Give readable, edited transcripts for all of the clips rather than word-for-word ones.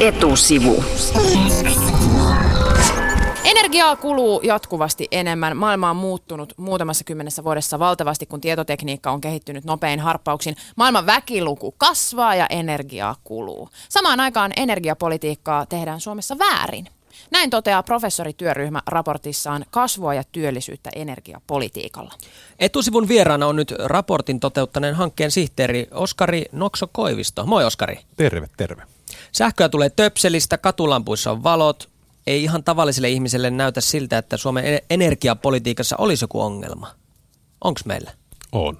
Etusivu. Energiaa kuluu jatkuvasti enemmän. Maailma on muuttunut muutamassa 10 vuodessa valtavasti, kun tietotekniikka on kehittynyt nopein harppauksin. Maailman väkiluku kasvaa ja energiaa kuluu. Samaan aikaan energiapolitiikkaa tehdään Suomessa väärin. Näin toteaa professorityöryhmä raportissaan Kasvua ja työllisyyttä energiapolitiikalla. Etusivun vieraana on nyt raportin toteuttaneen hankkeen sihteeri Oskari Nokso-Koivisto. Moi Oskari. Terve, terve. Sähköä tulee töpselistä, katulampuissa on valot. Ei ihan tavalliselle ihmiselle näytä siltä, että Suomen energiapolitiikassa olisi joku ongelma. Onko meillä? On.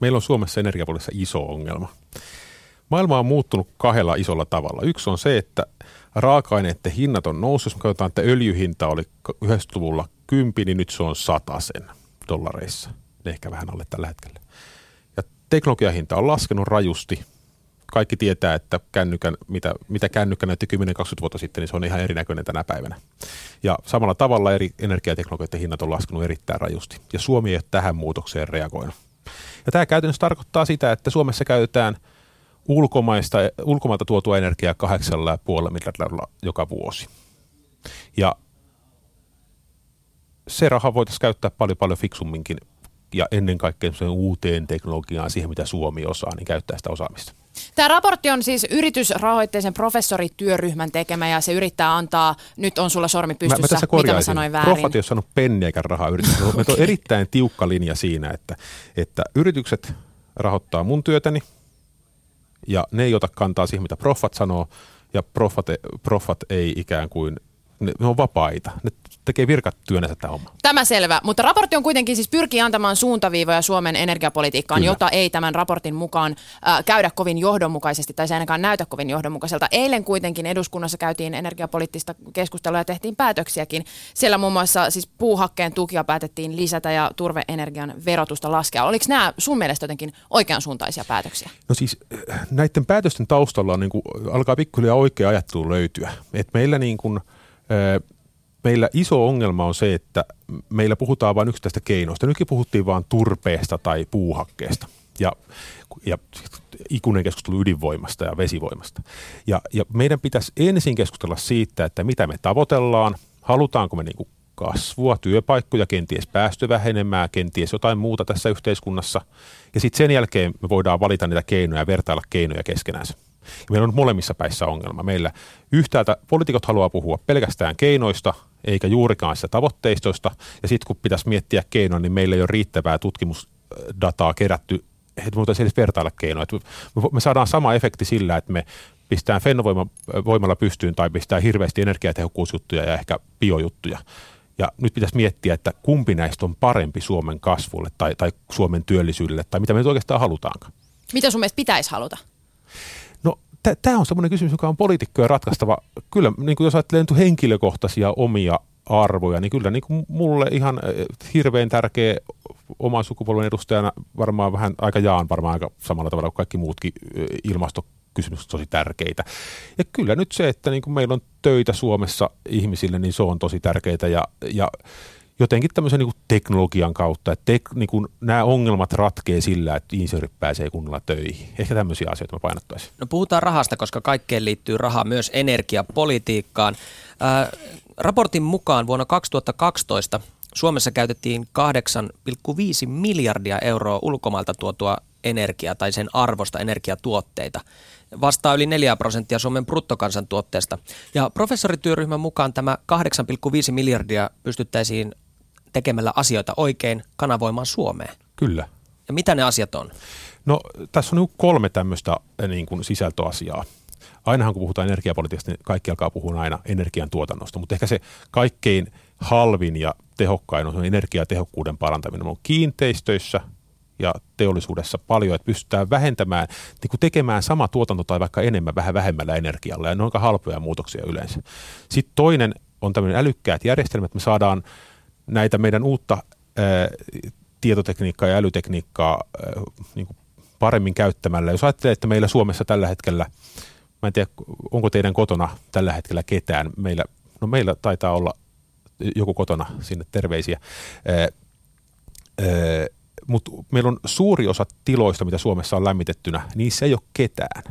Meillä on Suomessa energiapolitiikassa iso ongelma. Maailma on muuttunut kahdella isolla tavalla. Yksi on se, että raaka-aineiden hinnat on noussut. Jos me katsotaan, että öljyhinta oli 90-luvulla 10, niin nyt se on 100 dollareissa. Ehkä vähän alle tällä hetkellä. Ja teknologiahinta on laskenut rajusti. Kaikki tietää, että mitä kännykkä näytti 10-20 vuotta sitten, niin se on ihan erinäköinen tänä päivänä. Ja samalla tavalla eri energiateknologioiden hinnat on laskenut erittäin rajusti. Ja Suomi ei ole tähän muutokseen reagoinut. Ja tämä käytännössä tarkoittaa sitä, että Suomessa käytetään ulkomailta tuotua energiaa 8,5 miljardilla joka vuosi. Ja se raha voitaisiin käyttää paljon fiksumminkin ja ennen kaikkea uuteen teknologiaan, siihen mitä Suomi osaa, niin käyttää sitä osaamista. Tämä raportti on siis yritysrahoitteisen professorityöryhmän tekemä ja se yrittää antaa, nyt on sulla sormi pystyssä, mitä mä sanoin väärin. Profat ei ole saanut penniäkään rahaa yrityksessä. Okay. Meillä on erittäin tiukka linja siinä, että yritykset rahoittaa mun työtäni. Ja ne ei ota kantaa siihen, mitä proffat sanoo, ja proffat ei ikään kuin, ne on vapaita, ne tekee virkatyönänsä tämä homma. Tämä selvä, mutta raportti on kuitenkin siis pyrkii antamaan suuntaviivoja Suomen energiapolitiikkaan, kyllä, jota ei tämän raportin mukaan käydä kovin johdonmukaisesti, tai se ainakaan näytä kovin johdonmukaiselta. Eilen kuitenkin eduskunnassa käytiin energiapoliittista keskustelua ja tehtiin päätöksiäkin. Siellä muun muassa siis puuhakkeen tukia päätettiin lisätä ja turveenergian verotusta laskea. Oliko nämä sun mielestä jotenkin oikeansuuntaisia päätöksiä? No siis näiden päätösten taustalla on, niin kuin, alkaa pikkuhiljaa oikea ajattelu löytyä. Et meillä iso ongelma on se, että meillä puhutaan vain yksittäistä keinoista. Nytkin puhuttiin vain turpeesta tai puuhakkeesta ja ikuinen keskustelu ydinvoimasta ja vesivoimasta. Ja meidän pitäisi ensin keskustella siitä, että mitä me tavoitellaan, halutaanko me niinku kasvua, työpaikkoja, kenties päästövähenemää, kenties jotain muuta tässä yhteiskunnassa. Ja sitten sen jälkeen me voidaan valita niitä keinoja ja vertailla keinoja keskenään. Meillä on molemmissa päissä ongelma. Meillä yhtäältä poliitikot haluaa puhua pelkästään keinoista, eikä juurikaan sitä tavoitteistoista. Ja sitten kun pitäisi miettiä keinoja, niin meillä ei ole riittävää tutkimusdataa kerätty, että me voitaisiin edes vertailla keinoja. Me saadaan sama efekti sillä, että me pistään Fennovoimalla pystyyn tai pistään hirveästi energiatehokkuusjuttuja ja ehkä biojuttuja. Ja nyt pitäisi miettiä, että kumpi näistä on parempi Suomen kasvulle tai Suomen työllisyydelle tai mitä me nyt oikeastaan halutaankaan. Mitä sun mielestä pitäisi haluta? Tämä on semmoinen kysymys, joka on poliitikkoja ratkaistava. Kyllä, niin kuin jos ajattelee henkilökohtaisia omia arvoja, niin kyllä niin kuin mulle ihan hirveän tärkeä oman sukupolven edustajana varmaan aika samalla tavalla kuin kaikki muutkin ilmastokysymykset tosi tärkeitä. Ja kyllä nyt se, että niin kuin meillä on töitä Suomessa ihmisille, niin se on tosi tärkeää ja jotenkin tämmöisen niin kuin teknologian kautta, että niin kuin nämä ongelmat ratkee sillä, että insinöörit pääsee kunnolla töihin. Ehkä tämmöisiä asioita mä painottaisin. No puhutaan rahasta, koska kaikkeen liittyy raha myös energiapolitiikkaan. Raportin mukaan vuonna 2012 Suomessa käytettiin 8,5 miljardia euroa ulkomailta tuotua energiaa tai sen arvosta energiatuotteita. Vastaa yli 4% Suomen bruttokansantuotteesta. Ja professorityöryhmän mukaan tämä 8,5 miljardia pystyttäisiin tekemällä asioita oikein kanavoimaan Suomeen. Kyllä. Ja mitä ne asiat on? No tässä on 3 tämmöistä niin kuin sisältöasiaa. Ainahan kun puhutaan energiapolitiikasta, niin kaikki alkaa puhua aina energiantuotannosta, mutta ehkä se kaikkein halvin ja tehokkain on energiatehokkuuden parantaminen. On kiinteistöissä ja teollisuudessa paljon, että pystytään vähentämään, niin kuin tekemään sama tuotanto tai vaikka enemmän, vähän vähemmällä energialla, ja ne on aika halpoja muutoksia yleensä. Sitten toinen on tämmöinen älykkäät järjestelmät, me saadaan näitä meidän uutta tietotekniikkaa ja älytekniikkaa niin kuin paremmin käyttämällä. Jos ajattelee, että meillä Suomessa tällä hetkellä, mä en tiedä, onko teidän kotona tällä hetkellä ketään, meillä taitaa olla joku kotona, sinne terveisiä, mutta meillä on suuri osa tiloista, mitä Suomessa on lämmitettynä, niissä ei ole ketään.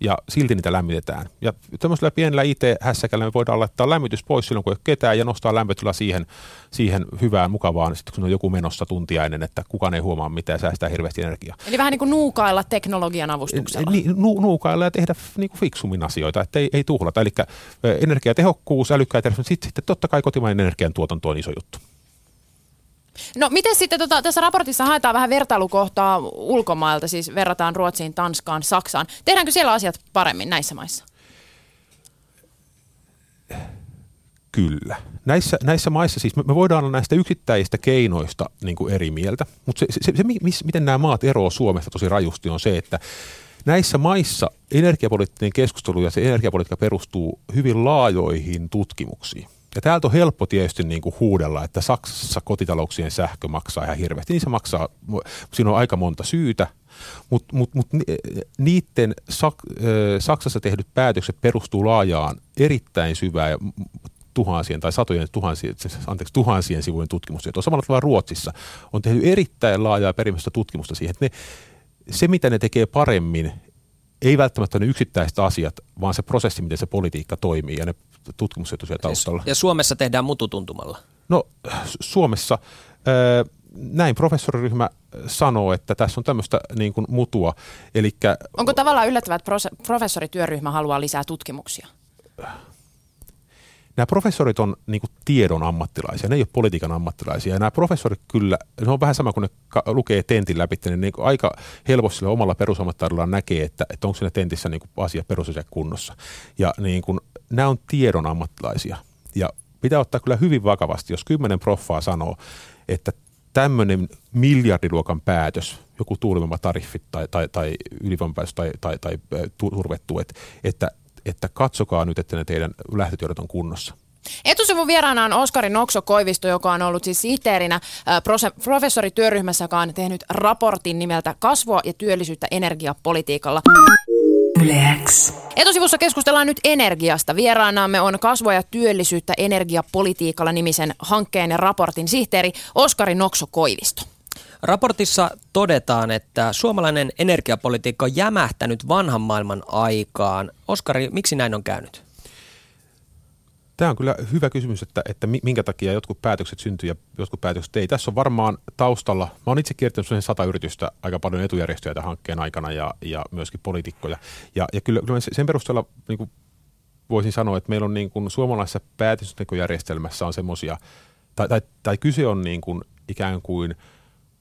ja silti niitä lämmitetään. Ja tämmöisellä pienellä IT-hässäkällä me voidaan laittaa lämmitys pois silloin, kun ei ole ketään, ja nostaa lämpötila siihen hyvään, mukavaan, sitten kun on joku menossa tuntia ennen, että kukaan ei huomaa mitään ja säästää hirveästi energiaa. Eli vähän niin kuin nuukailla teknologian avustuksella. Nuukailla ja tehdä niin kuin fiksummin asioita, että ei tuhlata. Eli energiatehokkuus, älykkäitä, sitten totta kai kotimainen energiantuotanto on iso juttu. No miten sitten tässä raportissa haetaan vähän vertailukohtaa ulkomailta, siis verrataan Ruotsiin, Tanskaan, Saksaan. Tehdäänkö siellä asiat paremmin näissä maissa? Kyllä. Näissä maissa siis me voidaan olla näistä yksittäisistä keinoista niin kuin eri mieltä, mutta se miten nämä maat eroavat Suomesta tosi rajusti on se, että näissä maissa energiapoliittinen keskustelu ja se energiapolitiikka perustuu hyvin laajoihin tutkimuksiin. Ja täältä on helppo tietysti niin kuin huudella, että Saksassa kotitalouksien sähkö maksaa ihan hirveästi. Niin se maksaa, siinä on aika monta syytä, mutta niiden Saksassa tehdyt päätökset perustuu laajaan erittäin syvään ja tuhansien tai tuhansien sivujen tutkimustyötä. Samalla tavalla Ruotsissa on tehty erittäin laajaa perimmäistä tutkimusta siihen, että se mitä ne tekee paremmin, ei välttämättä ne yksittäiset asiat, vaan se prosessi, miten se politiikka toimii ja ne tutkimukset siellä taustalla. Ja Suomessa tehdään mututuntumalla? No Suomessa näin professoriryhmä sanoo, että tässä on tämmöistä niin kuin mutua. Elikkä, onko tavallaan yllättävää, että professorityöryhmä haluaa lisää tutkimuksia? Nämä professorit on niin kuin tiedon ammattilaisia, ne ei ole politiikan ammattilaisia. Ja nämä professorit kyllä, se on vähän sama kuin ne lukee tentin läpi, niin ne aika helposti omalla perusammattaidollaan näkee, että onko siinä tentissä niin kuin asia perusasia kunnossa. Ja niin kuin, nämä on tiedon ammattilaisia. Ja pitää ottaa kyllä hyvin vakavasti, jos 10 proffaa sanoo, että tämmöinen miljardiluokan päätös, joku tuulivoimatariffit tai ylivoimapäätös tai turvetuet, että katsokaa nyt, että ne teidän lähtötiedot on kunnossa. Etusivun vieraana on Oskari Nokso-Koivisto, joka on ollut siis sihteerinä professorityöryhmässä, joka on tehnyt raportin nimeltä Kasvua ja työllisyyttä energiapolitiikalla. Etusivussa keskustellaan nyt energiasta. Vieraanaamme on Kasvua ja työllisyyttä energiapolitiikalla -nimisen hankkeen ja raportin sihteeri Oskari Nokso-Koivisto. Raportissa todetaan, että suomalainen energiapolitiikka on jämähtänyt vanhan maailman aikaan. Oskari, miksi näin on käynyt? Tämä on kyllä hyvä kysymys, että minkä takia jotkut päätökset syntyy ja jotkut päätökset ei. Tässä on varmaan taustalla, mä oon itse kiertänyt sellaisen 100 yritystä, aika paljon etujärjestöjä tämän hankkeen aikana ja myöskin poliitikkoja. Ja kyllä sen perusteella niin kuin voisin sanoa, että meillä on niin kuin suomalaisessa päätöksentekojärjestelmässä on semmoisia, tai kyse on niin kuin ikään kuin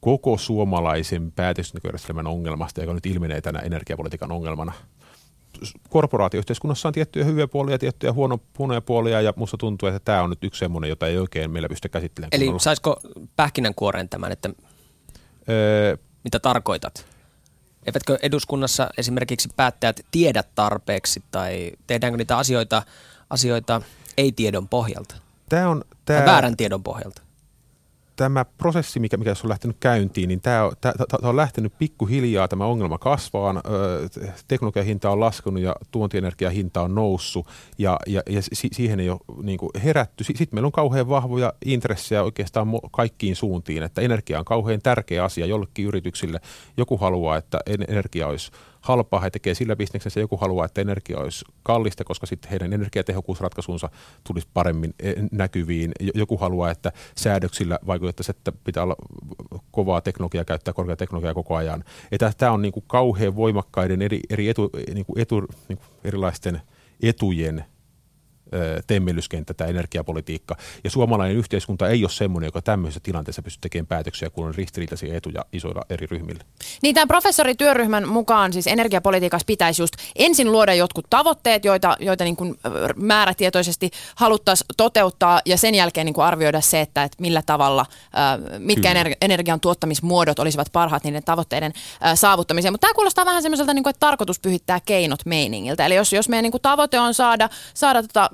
koko suomalaisen päätöksentekojärjestelmän ongelmasta, joka nyt ilmenee tänä energiapolitiikan ongelmana. Korporaatioyhteiskunnassa on tiettyjä hyviä puolia, tiettyjä huonoja puolia, ja musta tuntuu, että tämä on nyt yksi semmoinen, jota ei oikein meillä pystytä käsittelemään. Eli saisiko pähkinänkuoreen tämän, että mitä tarkoitat? Eivätkö eduskunnassa esimerkiksi päättäjät tiedä tarpeeksi, tai tehdäänkö niitä asioita ei-tiedon pohjalta? Tämä väärän tiedon pohjalta. Tämä prosessi, mikä on lähtenyt käyntiin, niin tämä on lähtenyt pikkuhiljaa, tämä ongelma kasvaa, teknologian hinta on laskenut ja tuontienergian hinta on noussut ja siihen ei ole niin kuin herätty. Sitten meillä on kauhean vahvoja intressejä oikeastaan kaikkiin suuntiin, että energia on kauhean tärkeä asia jollekin yrityksille. Joku haluaa, että energia olisi halpaa, he tekee sillä bisneksessä, joku haluaa, että energia olisi kallista, koska sitten heidän energiatehokkuusratkaisunsa tulisi paremmin näkyviin. Joku haluaa, että säädöksillä vaikutettaisiin, että pitää olla kovaa teknologiaa, käyttää korkeaa teknologiaa koko ajan. Tämä on niin kuin kauhean voimakkaiden erilaisten etujen temmelyskenttä tämä energiapolitiikka. Ja suomalainen yhteiskunta ei ole semmoinen, joka tämmöisessä tilanteessa pystyy tekemään päätöksiä, kun on ristiriitaisia etuja isoilla eri ryhmillä. Niin tämän professorityöryhmän mukaan siis energiapolitiikassa pitäisi just ensin luoda jotkut tavoitteet, joita niin kuin määrätietoisesti haluttaisiin toteuttaa, ja sen jälkeen niin kuin arvioida se, että millä tavalla, mitkä energian tuottamismuodot olisivat parhaat niiden tavoitteiden saavuttamiseen. Mutta tämä kuulostaa vähän semmoiselta, niin kuin, että tarkoitus pyhittää keinot meiningiltä. Eli jos meidän niin kuin tavoite on saada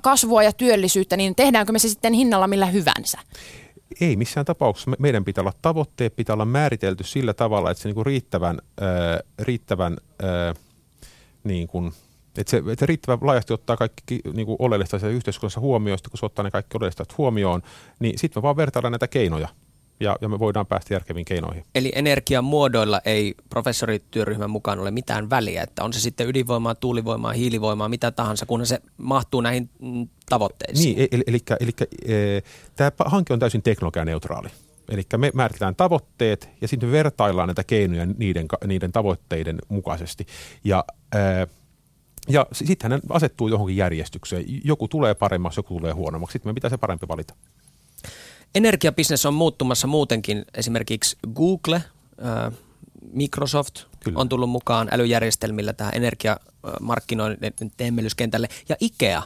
kasvua ja työllisyyttä, niin tehdäänkö me se sitten hinnalla millä hyvänsä? Ei missään tapauksessa. Meidän pitää olla tavoitteet, pitää olla määritelty sillä tavalla, että se niinku riittävän laajasti ottaa kaikki niinku oleelliset asiat yhteiskunnassa huomioon, kun se ottaa ne kaikki oleelliset huomioon, niin sitten me vaan vertaillaan näitä keinoja. ja me voidaan päästä järkeviin keinoihin. Eli energian muodoilla ei professorityöryhmän mukaan ole mitään väliä, että on se sitten ydinvoimaa, tuulivoimaa, hiilivoimaa, mitä tahansa, kun se mahtuu näihin tavoitteisiin. Niin, eli tämä hanke on täysin teknologianeutraali. Eli me määritellään tavoitteet ja sitten vertaillaan näitä keinoja niiden tavoitteiden mukaisesti. Ja sitten hän asettuu johonkin järjestykseen. Joku tulee paremmaksi, joku tulee huonommaksi. Sitten me pitää se parempi valita. Energiabisnes on muuttumassa muutenkin. Esimerkiksi Google, Microsoft on tullut mukaan älyjärjestelmillä tähän energiamarkkinoiden temmellyskentälle. Ja IKEA.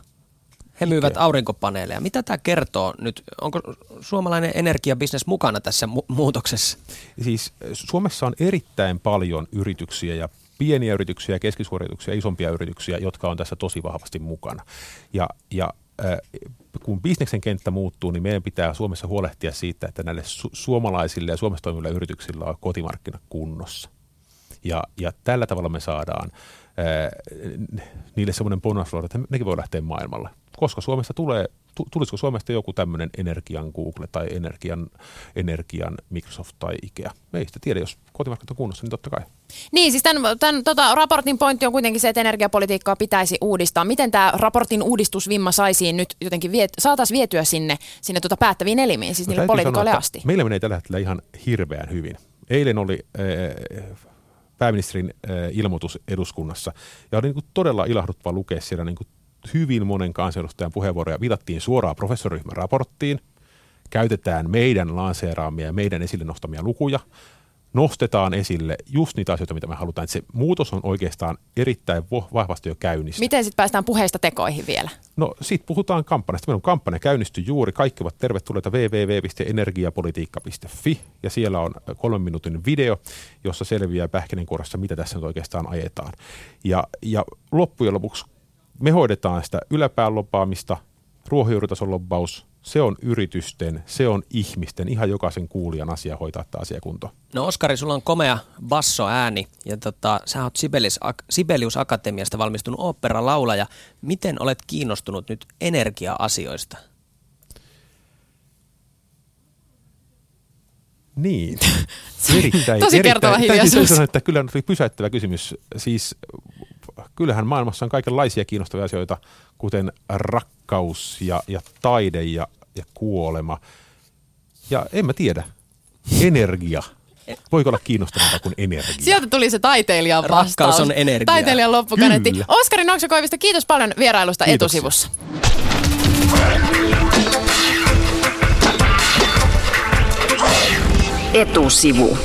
He myyvät aurinkopaneeleja. Mitä tämä kertoo nyt? Onko suomalainen energiabisnes mukana tässä muutoksessa? Siis Suomessa on erittäin paljon yrityksiä ja pieniä yrityksiä, keskisuuria yrityksiä, isompia yrityksiä, jotka on tässä tosi vahvasti mukana. Ja kun bisneksen kenttä muuttuu, niin meidän pitää Suomessa huolehtia siitä, että näille suomalaisille ja Suomessa toimiville yrityksillä on kotimarkkina kunnossa. Ja tällä tavalla me saadaan niille semmoinen bonusluoda, että nekin voi lähteä maailmalle. Koska Suomesta tulisiko Suomesta joku tämmöinen energian Google tai energian Microsoft tai IKEA? Me ei sitä tiedä, jos kotimarkkinat on kunnossa, niin totta kai. Niin, siis tämän raportin pointti on kuitenkin se, että energiapolitiikkaa pitäisi uudistaa. Miten tämä raportin uudistusvimma saisiin nyt jotenkin saataisiin vietyä sinne päättäviin elimiin, siis niille poliitikoille asti? Meillä menee tällä hetkellä ihan hirveän hyvin. Eilen oli pääministerin ilmoitus eduskunnassa ja oli todella ilahduttava lukea siellä hyvin monen kansanedustajan puheenvuoroja, viitattiin suoraan professoriryhmän raporttiin, käytetään meidän lanseeraamia ja meidän esille nostamia lukuja, nostetaan esille just niitä asioita, mitä me halutaan. Että se muutos on oikeastaan erittäin vahvasti jo käynnissä. Miten sitten päästään puheista tekoihin vielä? No sitten puhutaan kampanjasta. Meillä on kampanja käynnisty juuri. Kaikki ovat tervetulleita www.energiapolitiikka.fi ja siellä on 3 minuutin video, jossa selviää pähkinänkuoressa, mitä tässä nyt oikeastaan ajetaan. Ja loppujen lopuksi me hoidetaan sitä yläpään lobbaamista, ruohonjuuritason lobbaus, se on yritysten, se on ihmisten, ihan jokaisen kuulijan asia hoitaa tämä asiakunto. No Oskari, sulla on komea bassoääni ja sä oot Sibelius Akatemiasta valmistunut oopperalaulaja. Miten olet kiinnostunut nyt energia-asioista? Niin, tosi kertova hiljaisuus. Sanoa, että kyllä on pysäyttävä kysymys, siis kyllähän maailmassa on kaikenlaisia kiinnostavia asioita, kuten rakkaus ja taide ja kuolema. Ja en mä tiedä. Energia. Voiko olla kiinnostavampaa kuin energia? Sieltä tuli se taiteilijan vastaus. Rakkaus on energia. Taiteilijan loppukaneetti. Oskari Nokso-Koivisto, kiitos paljon vierailusta. Kiitoksia. Etusivussa. Etusivu.